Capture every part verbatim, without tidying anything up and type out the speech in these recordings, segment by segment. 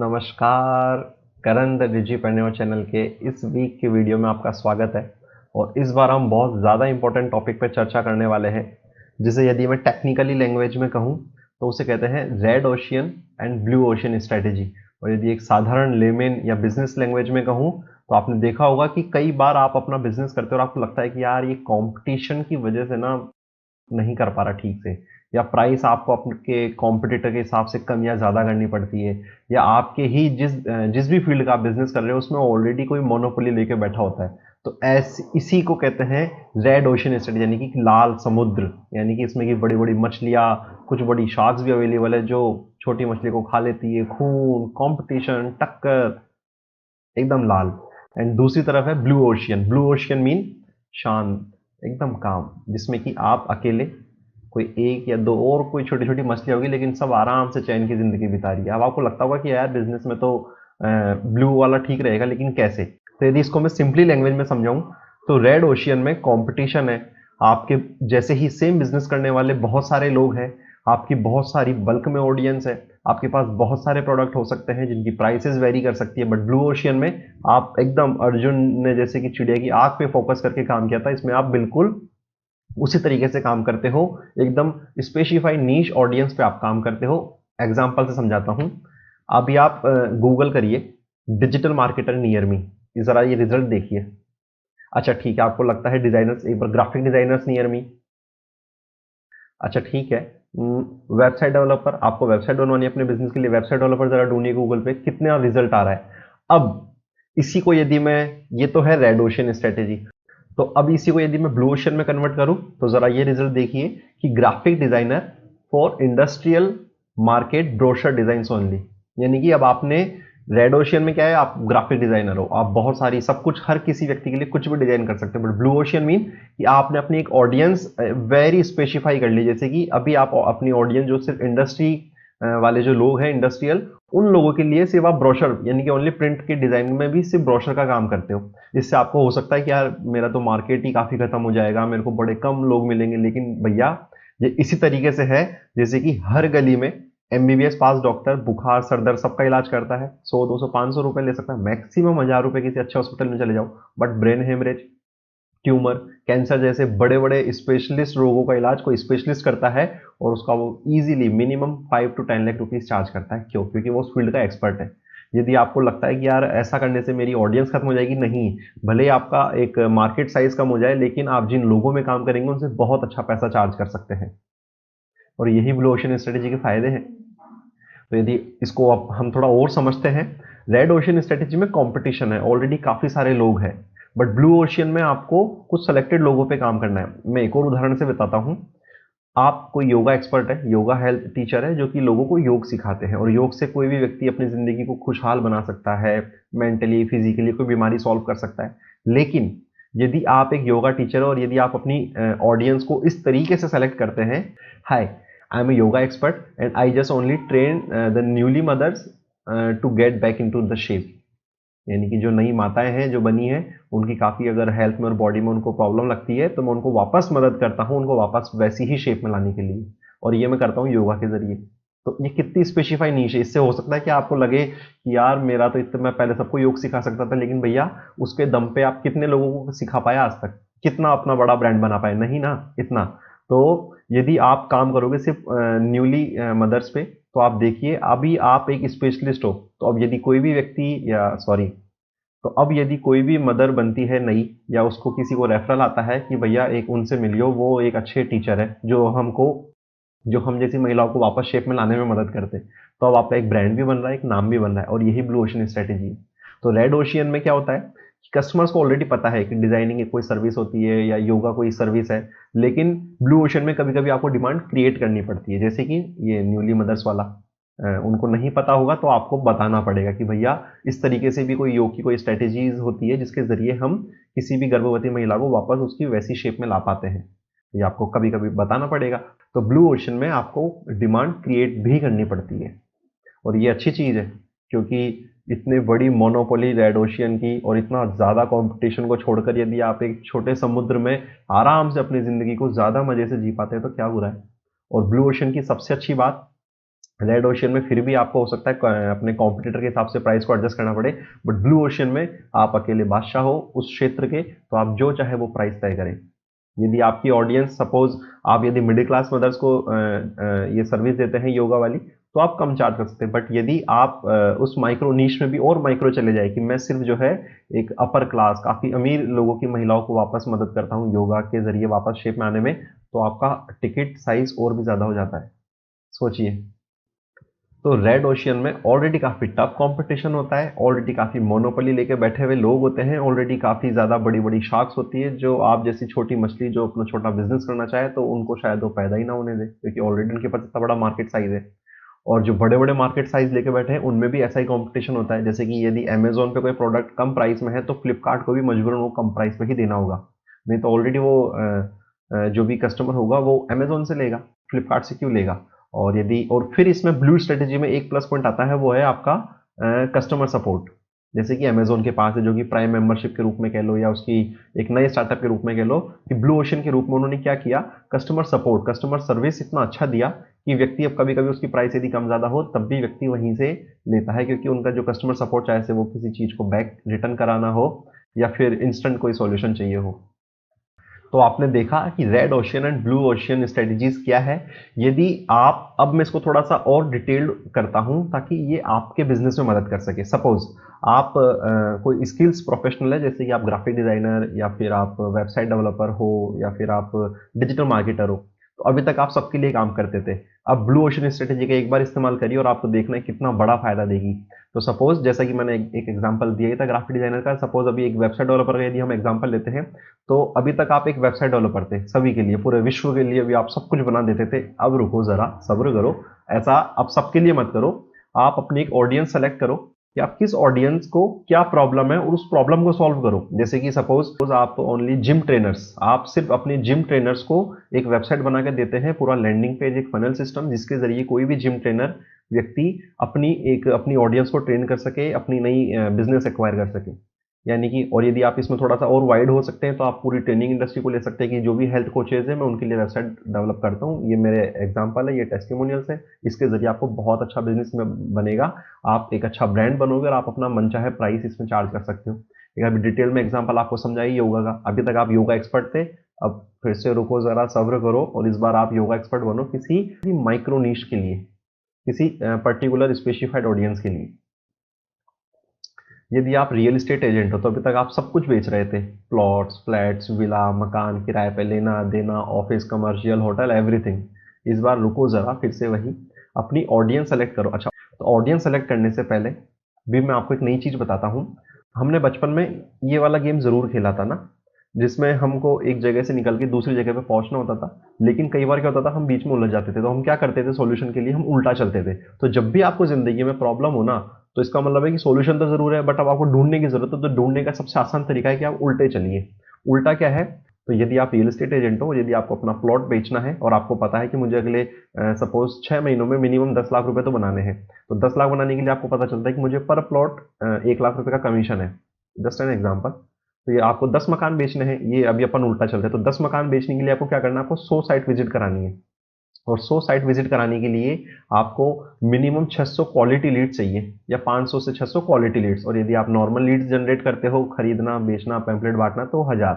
नमस्कार, करन the डिजीप्रेन्योर channel के इस वीक की वीडियो में आपका स्वागत है। और इस बार हम बहुत ज़्यादा इम्पोर्टेंट टॉपिक पर चर्चा करने वाले हैं, जिसे यदि मैं टेक्निकली लैंग्वेज में कहूँ तो उसे कहते हैं red ocean and blue ocean strategy. और यदि एक साधारण लेमेन या बिजनेस लैंग्वेज में कहूँ तो आपने देखा होगा कि कई बार आप अपना बिजनेस करते हो और आपको लगता है कि यार ये कॉम्पिटिशन की वजह से ना नहीं कर पा रहा ठीक से, या प्राइस आपको आपके कॉम्पिटिटर के हिसाब से कम या ज़्यादा करनी पड़ती है, या आपके ही जिस जिस भी फील्ड का आप बिजनेस कर रहे हो उसमें ऑलरेडी कोई मोनोपोली लेके बैठा होता है। तो ऐसे इसी को कहते हैं रेड ओशन स्ट्रेटेजी, यानी कि लाल समुद्र, यानी कि इसमें कि बड़ी बड़ी मछलियाँ, कुछ बड़ी शार्क्स भी अवेलेबल है जो छोटी मछली को खा लेती है। खून, कॉम्पिटिशन, टक्कर, एकदम लाल। एंड दूसरी तरफ है blue ocean. Blue ocean mean शांत, एकदम काम, जिसमें कि आप अकेले, कोई एक या दो और कोई छोटी छोटी मछलियाँ होगी, लेकिन सब आराम से चैन की ज़िंदगी बिता रही है। अब आपको लगता होगा कि यार बिजनेस में तो ब्लू वाला ठीक रहेगा, लेकिन कैसे? तो यदि इसको मैं सिंपली लैंग्वेज में समझाऊँ तो रेड ओशियन में कंपटीशन है, आपके जैसे ही सेम बिजनेस करने वाले बहुत सारे लोग हैं, आपकी बहुत सारी बल्क में ऑडियंस है, आपके पास बहुत सारे प्रोडक्ट हो सकते हैं जिनकी प्राइसेस वेरी कर सकती है। बट ब्लू ओशियन में आप एकदम अर्जुन ने जैसे कि चिड़िया की आंख पे फोकस करके काम किया था, इसमें आप बिल्कुल उसी तरीके से काम करते हो, एकदम स्पेसिफाइड नीश ऑडियंस पे आप काम करते हो। एग्जाम्पल से समझाता हूँ। अभी आप गूगल करिए डिजिटल मार्केटर नियर मी, ज़रा ये रिजल्ट देखिए। अच्छा ठीक है, आपको लगता है डिज़ाइनर्स, एक बार ग्राफिक डिज़ाइनर्स नियर मी, अच्छा ठीक है। वेबसाइट डेवलपर, आपको वेबसाइट बनवानी है अपने बिजनेस के लिए, वेबसाइट डेवलपर जरा ढूंढिए गूगल पे, कितना रिजल्ट आ रहा है। अब इसी को यदि मैं, ये तो है रेड ओशन स्ट्रेटेजी, तो अब इसी को यदि मैं ब्लू ओशन में कन्वर्ट करूं तो जरा ये रिजल्ट देखिए कि graphic designer for industrial market brochure designs only. यानी कि अब आपने रेड ओशियन में क्या है, आप ग्राफिक डिजाइनर हो, आप बहुत सारी सब कुछ हर किसी व्यक्ति के लिए कुछ भी डिजाइन कर सकते हो। बट ब्लू ओशियन मीन कि आपने अपनी एक ऑडियंस वेरी स्पेसिफाई कर ली, जैसे कि अभी आप अपनी ऑडियंस जो सिर्फ इंडस्ट्री वाले जो लोग हैं इंडस्ट्रियल, उन लोगों के लिए सिर्फ आप ब्रोशर यानी कि ओनली प्रिंट के डिजाइन में भी सिर्फ ब्रोशर का काम करते हो। इससे आपको हो सकता है कि यार मेरा तो मार्केट ही काफ़ी खत्म हो जाएगा, मेरे को बड़े कम लोग मिलेंगे, लेकिन भैया ये इसी तरीके से है जैसे कि हर गली में एमबीबीएस पास डॉक्टर बुखार सर दर्द सबका इलाज करता है, सौ दो सौ पाँच सौ रुपये ले सकता है, मैक्सिमम हज़ार रुपये किसी अच्छे हॉस्पिटल में चले जाओ। But brain haemorrhage, tumour, cancer जैसे बड़े बड़े स्पेशलिस्ट रोगों का इलाज कोई स्पेशलिस्ट करता है और उसका वो easily minimum five to ten lakh rupees charge करता है। क्यों? क्योंकि वो उस फील्ड का एक्सपर्ट है। यदि आपको लगता है कि यार ऐसा करने से मेरी ऑडियंस खत्म हो जाएगी, नहीं, भले आपका एक मार्केट साइज कम हो जाए, लेकिन आप जिन लोगों में काम करेंगे उनसे बहुत अच्छा पैसा चार्ज कर सकते हैं। और यही ब्लू ओशन स्ट्रेटेजी के फायदे हैं। तो यदि इसको आप हम थोड़ा और समझते हैं, रेड ओशन स्ट्रेटेजी में कंपटीशन है, ऑलरेडी काफ़ी सारे लोग हैं, बट ब्लू ओशन में आपको कुछ सेलेक्टेड लोगों पे काम करना है। मैं एक और उदाहरण से बताता हूँ। आप कोई योगा एक्सपर्ट है, योगा हेल्थ टीचर है, जो कि लोगों को योग सिखाते हैं, और योग से कोई भी व्यक्ति अपनी ज़िंदगी को खुशहाल बना सकता है, मेंटली फिजिकली कोई बीमारी सॉल्व कर सकता है। लेकिन यदि आप एक योगा टीचर हो और यदि आप अपनी ऑडियंस को इस तरीके से सेलेक्ट करते हैं, हाय I am a yoga expert and I just only train uh, the newly mothers uh, to get back into the shape. यानी कि जो नई माताएं हैं जो बनी हैं, उनकी काफ़ी अगर हेल्थ में और बॉडी में उनको प्रॉब्लम लगती है तो मैं उनको वापस मदद करता हूँ उनको वापस वैसी ही शेप में लाने के लिए, और ये मैं करता हूँ योगा के ज़रिए। तो ये कितनी स्पेसिफाई नीश है। इससे हो सकता है कि आपको लगे कि यार मेरा तो इतना, मैं पहले सबको योग सिखा सकता था, लेकिन भैया उसके दम पे आप कितने लोगों को सिखा पाए आज तक, कितना अपना बड़ा ब्रांड बना पाए? नहीं ना, इतना। तो यदि आप काम करोगे सिर्फ न्यूली मदर्स पे, तो आप देखिए अभी आप एक स्पेशलिस्ट हो, तो अब यदि कोई भी व्यक्ति या सॉरी तो अब यदि कोई भी मदर बनती है नई, या उसको किसी को रेफरल आता है कि भैया एक उनसे मिलियो, वो एक अच्छे टीचर है जो हमको जो हम जैसी महिलाओं को वापस शेप में लाने में मदद करते, तो अब आपका एक ब्रांड भी बन रहा है, एक नाम भी बन रहा है। और यही ब्लू ओशन स्ट्रेटेजी है। तो रेड ओशियन में क्या होता है, कस्टमर्स को ऑलरेडी पता है कि डिजाइनिंग कोई सर्विस होती है या योगा कोई सर्विस है, लेकिन ब्लू ओशन में कभी कभी आपको डिमांड क्रिएट करनी पड़ती है। जैसे कि ये न्यूली मदर्स वाला, उनको नहीं पता होगा तो आपको बताना पड़ेगा कि भैया इस तरीके से भी कोई योग की कोई स्ट्रेटेजीज होती है जिसके जरिए हम किसी भी गर्भवती महिला को वापस उसकी वैसी शेप में ला पाते हैं। ये आपको कभी कभी बताना पड़ेगा। तो ब्लू ओशन में आपको डिमांड क्रिएट भी करनी पड़ती है, और ये अच्छी चीज़ है क्योंकि इतनी बड़ी मोनोपोली रेड ओशियन की और इतना ज़्यादा कंपटीशन को छोड़कर यदि आप एक छोटे समुद्र में आराम से अपनी ज़िंदगी को ज़्यादा मज़े से जी पाते हैं तो क्या बुरा है। और ब्लू ओशन की सबसे अच्छी बात रेड ओशन में फिर भी आपको हो सकता है अपने कॉम्पिटिटर के हिसाब से प्राइस को एडजस्ट करना पड़े, बट ब्लू ओशन में आप अकेले बादशाह हो उस क्षेत्र के, तो आप जो चाहे वो प्राइस तय करें। यदि आपकी ऑडियंस सपोज आप यदि मिडिल क्लास मदर्स को ये सर्विस देते हैं योगा वाली, तो आप कम चार्ज कर सकते हैं। बट यदि आप उस माइक्रो नीश में भी और माइक्रो चले जाए कि मैं सिर्फ जो है एक अपर क्लास काफ़ी अमीर लोगों की महिलाओं को वापस मदद करता हूँ योगा के जरिए वापस शेप में आने में, तो आपका टिकट साइज और भी ज़्यादा हो जाता है। सोचिए, तो रेड ओशियन में ऑलरेडी काफ़ी टफ कंपटीशन होता है, ऑलरेडी काफ़ी मोनोपोली लेके बैठे हुए लोग होते हैं, ऑलरेडी काफ़ी ज़्यादा बड़ी बड़ी शार्क्स होती है, जो आप जैसी छोटी मछली जो अपना छोटा बिजनेस करना चाहे तो उनको शायद वो पैदा ही ना होने दे, क्योंकि ऑलरेडी उनके पास इतना बड़ा मार्केट साइज़ है। और जो बड़े बड़े मार्केट साइज़ लेके बैठे हैं उनमें भी ऐसा ही कंपटीशन होता है, जैसे कि यदि अमेजोन पे कोई प्रोडक्ट कम प्राइस में है तो फ्लिपकार्ट को भी मजबूरन वो कम प्राइस पे ही देना होगा, नहीं तो ऑलरेडी वो जो भी कस्टमर होगा वो अमेजोन से लेगा, फ्लिपकार्ट से क्यों लेगा। और यदि और फिर इसमें ब्लू स्ट्रेटेजी में एक प्लस पॉइंट आता है, वो है आपका कस्टमर सपोर्ट, जैसे कि अमेजोन के पास है, जो कि प्राइम मेंबरशिप के रूप में कह लो या उसकी एक नए स्टार्टअप के रूप में कह लो, कि ब्लू ओशन के रूप में उन्होंने क्या किया, कस्टमर सपोर्ट कस्टमर सर्विस इतना अच्छा दिया कि व्यक्ति अब कभी कभी उसकी प्राइस यदि कम ज़्यादा हो तब भी व्यक्ति वहीं से लेता है, क्योंकि उनका जो कस्टमर सपोर्ट चाहे से वो किसी चीज़ को बैक रिटर्न कराना हो या फिर इंस्टेंट कोई सॉल्यूशन चाहिए हो। तो आपने देखा कि red ocean and blue ocean strategies क्या है। यदि आप अब मैं इसको थोड़ा सा और डिटेल्ड करता हूं ताकि ये आपके बिजनेस में मदद कर सके। सपोज आप आ, कोई स्किल्स प्रोफेशनल है, जैसे कि आप ग्राफिक डिज़ाइनर या फिर आप वेबसाइट डेवलपर हो या फिर आप डिजिटल मार्केटर हो, तो अभी तक आप सबके लिए काम करते थे। अब ब्लू ओशन स्ट्रेटजी का एक बार इस्तेमाल करिए और आपको देखना है कितना बड़ा फायदा देगी। तो सपोज जैसा कि मैंने एक एग्जांपल दिया था ग्राफिक डिजाइनर का, सपोज अभी एक वेबसाइट डेवलपर का यदि हम एग्जांपल लेते हैं, तो अभी तक आप एक वेबसाइट डेवलपर थे सभी के लिए, पूरे विश्व के लिए भी आप सब कुछ बना देते थे। अब रुको ज़रा, सब्र करो, ऐसा आप सबके लिए मत करो। आप अपनी एक ऑडियंस सेलेक्ट करो कि आप किस ऑडियंस को क्या प्रॉब्लम है और उस प्रॉब्लम को सॉल्व करो। जैसे कि सपोज आप ओनली जिम ट्रेनर्स, आप सिर्फ अपने जिम ट्रेनर्स को एक वेबसाइट बना के देते हैं, पूरा लैंडिंग पेज, एक फनल सिस्टम जिसके जरिए कोई भी जिम ट्रेनर व्यक्ति अपनी एक अपनी ऑडियंस को ट्रेन कर सके, अपनी नई बिजनेस एक्वायर कर सके। यानी कि और यदि आप इसमें थोड़ा सा और वाइड हो सकते हैं तो आप पूरी ट्रेनिंग इंडस्ट्री को ले सकते हैं कि जो भी हेल्थ कोचेज है मैं उनके लिए वेबसाइट डेवलप करता हूँ, ये मेरे एग्जांपल है, ये टेस्टिमोनियल्स हैं, इसके जरिए आपको बहुत अच्छा बिजनेस में बनेगा, आप एक अच्छा ब्रांड बनोगे और आप अपना मनचाहे प्राइस इसमें चार्ज कर सकते हो। एक अभी डिटेल में एग्जाम्पल आपको समझाइए योगा का, अभी तक आप योगा एक्सपर्ट थे, अब फिर से रुको ज़रा, सब्र करो और इस बार आप योगा एक्सपर्ट बनो किसी माइक्रो नीश के लिए, किसी पर्टिकुलर स्पेसिफाइड ऑडियंस के लिए। यदि आप रियल इस्टेट एजेंट हो तो अभी तक आप सब कुछ बेच रहे थे, प्लॉट्स, फ्लैट्स, विला, मकान किराए पे लेना देना, ऑफिस, कमर्शियल, होटल, एवरीथिंग। इस बार रुको ज़रा, फिर से वही, अपनी ऑडियंस सेलेक्ट करो। अच्छा, तो ऑडियंस सेलेक्ट करने से पहले भी मैं आपको एक नई चीज़ बताता हूँ। हमने बचपन में ये वाला गेम ज़रूर खेला था ना, जिसमें हमको एक जगह से निकल के दूसरी जगह पे पहुंचना होता था, लेकिन कई बार क्या होता था हम बीच में उलझ जाते थे, तो हम क्या करते थे सॉल्यूशन के लिए हम उल्टा चलते थे। तो जब भी आपको ज़िंदगी में प्रॉब्लम हो ना, तो इसका मतलब है कि सॉल्यूशन तो ज़रूर है बट अब आपको ढूंढने की ज़रूरत है, तो ढूंढने का सबसे आसान तरीका है कि आप उल्टे चलिए। उल्टा क्या है, तो यदि आप रियल एस्टेट एजेंट हो, यदि आपको अपना प्लॉट बेचना है और आपको पता है कि मुझे अगले सपोज छः महीनों में मिनिमम दस लाख रुपए तो बनाने हैं, तो दस लाख बनाने के लिए आपको पता चलता है कि मुझे पर प्लॉट एक लाख रुपये का कमीशन है, जस्ट एन एग्जाम्पल। तो ये आपको दस मकान बेचने हैं, ये अभी अपन उल्टा चलते हैं, तो दस मकान बेचने के लिए आपको क्या करना है, आपको सौ साइट विजिट करानी है, और सौ साइट विजिट कराने के लिए आपको मिनिमम छह सौ क्वालिटी लीड्स चाहिए या पाँच सौ से छह सौ क्वालिटी लीड्स। और यदि आप नॉर्मल लीड्स जनरेट करते हो, खरीदना, बेचना, पैम्पलेट बांटना, तो हज़ार।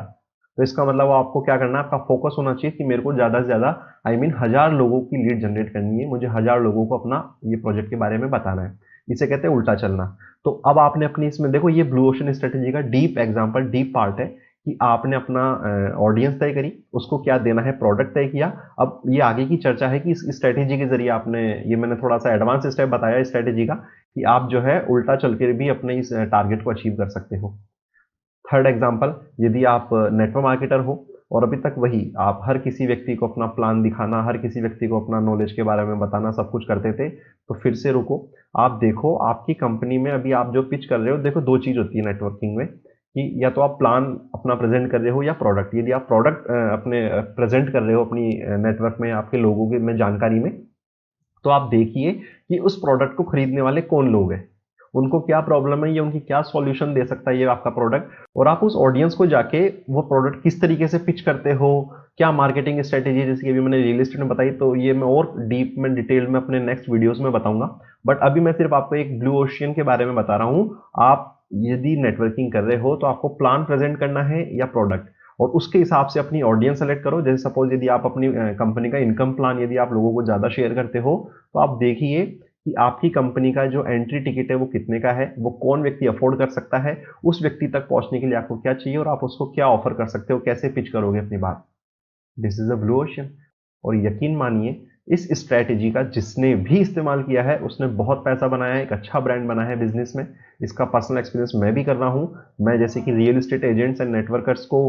तो इसका मतलब आपको क्या करना है, आपका फोकस होना चाहिए कि मेरे को ज़्यादा से ज़्यादा आई मीन हज़ार लोगों की लीड जनरेट करनी है, मुझे हज़ार लोगों को अपना ये प्रोजेक्ट के बारे में बताना है। इसे कहते हैं उल्टा चलना। तो अब आपने अपनी इसमें देखो, ये ब्लू ओशन स्ट्रेटेजी का डीप एग्जाम्पल, डीप पार्ट है कि आपने अपना ऑडियंस तय करी, उसको क्या देना है, प्रोडक्ट तय किया। अब ये आगे की चर्चा है कि इस स्ट्रेटेजी के जरिए आपने, ये मैंने थोड़ा सा एडवांस स्टेप बताया स्ट्रेटेजी का, कि आप जो है उल्टा चल के भी अपने इस टारगेट को अचीव कर सकते हो। थर्ड एग्जांपल, यदि आप नेटवर्क मार्केटर हो और अभी तक वही आप हर किसी व्यक्ति को अपना प्लान दिखाना, हर किसी व्यक्ति को अपना नॉलेज के बारे में बताना, सब कुछ करते थे, तो फिर से रुको, आप देखो आपकी कंपनी में अभी आप जो पिच कर रहे हो, देखो दो चीज़ होती है नेटवर्किंग में कि या तो आप प्लान अपना प्रेजेंट कर रहे हो या प्रोडक्ट। यदि आप प्रोडक्ट अपने प्रेजेंट कर रहे हो अपनी नेटवर्क में, आपके लोगों के में, जानकारी में, तो आप देखिए कि उस प्रोडक्ट को खरीदने वाले कौन लोग हैं, उनको क्या प्रॉब्लम है, या उनकी क्या सॉल्यूशन दे सकता है ये आपका प्रोडक्ट, और आप उस ऑडियंस को जाके वो प्रोडक्ट किस तरीके से पिच करते हो, क्या मार्केटिंग स्ट्रेटेजी जैसे कि अभी मैंने रियल एस्टेट में बताई, तो ये मैं और डीप में डिटेल में अपने नेक्स्ट वीडियोस में बताऊंगा। बट अभी मैं सिर्फ आपको एक ब्लू ओशियन के बारे में बता रहा हूँ। आप यदि नेटवर्किंग कर रहे हो तो आपको प्लान प्रेजेंट करना है या प्रोडक्ट, और उसके हिसाब से अपनी ऑडियंस सेलेक्ट करो। जैसे सपोज यदि आप अपनी कंपनी का इनकम प्लान यदि आप लोगों को ज़्यादा शेयर करते हो तो आप देखिए कि आपकी कंपनी का जो एंट्री टिकट है वो कितने का है, वो कौन व्यक्ति अफोर्ड कर सकता है, उस व्यक्ति तक पहुंचने के लिए आपको क्या चाहिए और आप उसको क्या ऑफर कर सकते हो, कैसे पिच करोगे अपनी बात। This is a blue ocean, और यकीन मानिए इस स्ट्रैटेजी का जिसने भी इस्तेमाल किया है उसने बहुत पैसा बनाया है, एक अच्छा ब्रांड बना है बिजनेस में। इसका पर्सनल एक्सपीरियंस मैं भी कर रहा हूं। मैं जैसे कि real estate agents and networkers को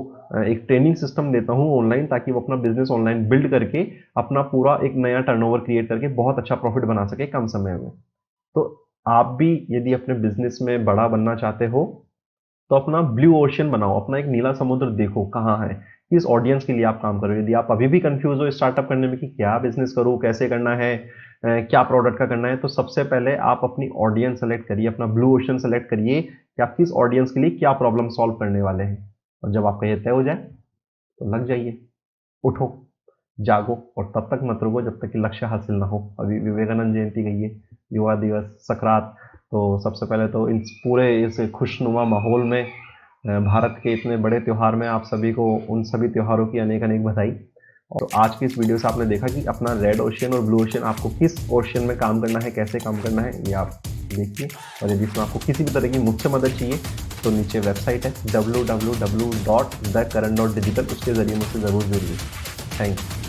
एक ट्रेनिंग सिस्टम देता हूं ऑनलाइन, ताकि वो अपना बिजनेस ऑनलाइन बिल्ड करके अपना पूरा एक नया टर्नओवर क्रिएट करके बहुत अच्छा प्रॉफिट बना सके कम समय में। तो आप भी यदि अपने बिजनेस में बड़ा बनना चाहते हो तो अपना ब्लू ओशन बनाओ, अपना एक नीला समुद्र देखो कहाँ है, इस ऑडियंस के लिए आप काम करो। यदि आप अभी भी कंफ्यूज हो स्टार्टअप करने में कि क्या बिजनेस करूँ, कैसे करना है, क्या प्रोडक्ट का करना है, तो सबसे पहले आप अपनी ऑडियंस सेलेक्ट करिए, अपना ब्लू ओशन सेलेक्ट करिए कि आप किस ऑडियंस के लिए क्या प्रॉब्लम सॉल्व करने वाले हैं। और जब आपका ये तय हो जाए तो लग जाइए, उठो, जागो, और तब तक मत रुको जब तक कि लक्ष्य हासिल ना हो। अभी विवेकानंद जयंती गई है, युवा दिवस, सक्रांत, तो सबसे पहले तो इन पूरे इस खुशनुमा माहौल में, भारत के इतने बड़े त्यौहार में आप सभी को उन सभी त्योहारों की अनेक अनेक बधाई। और आज की इस वीडियो से आपने देखा कि अपना रेड ओशियन और ब्लू ओशियन, आपको किस ओशियन में काम करना है, कैसे काम करना है, ये आप देखिए। और यदि इसमें आपको किसी भी तरह की मुझसे मदद चाहिए तो नीचे वेबसाइट है W W W dot the Karan dot digital, उसके ज़रिए मुझसे ज़रूर जुड़िए। Thank you.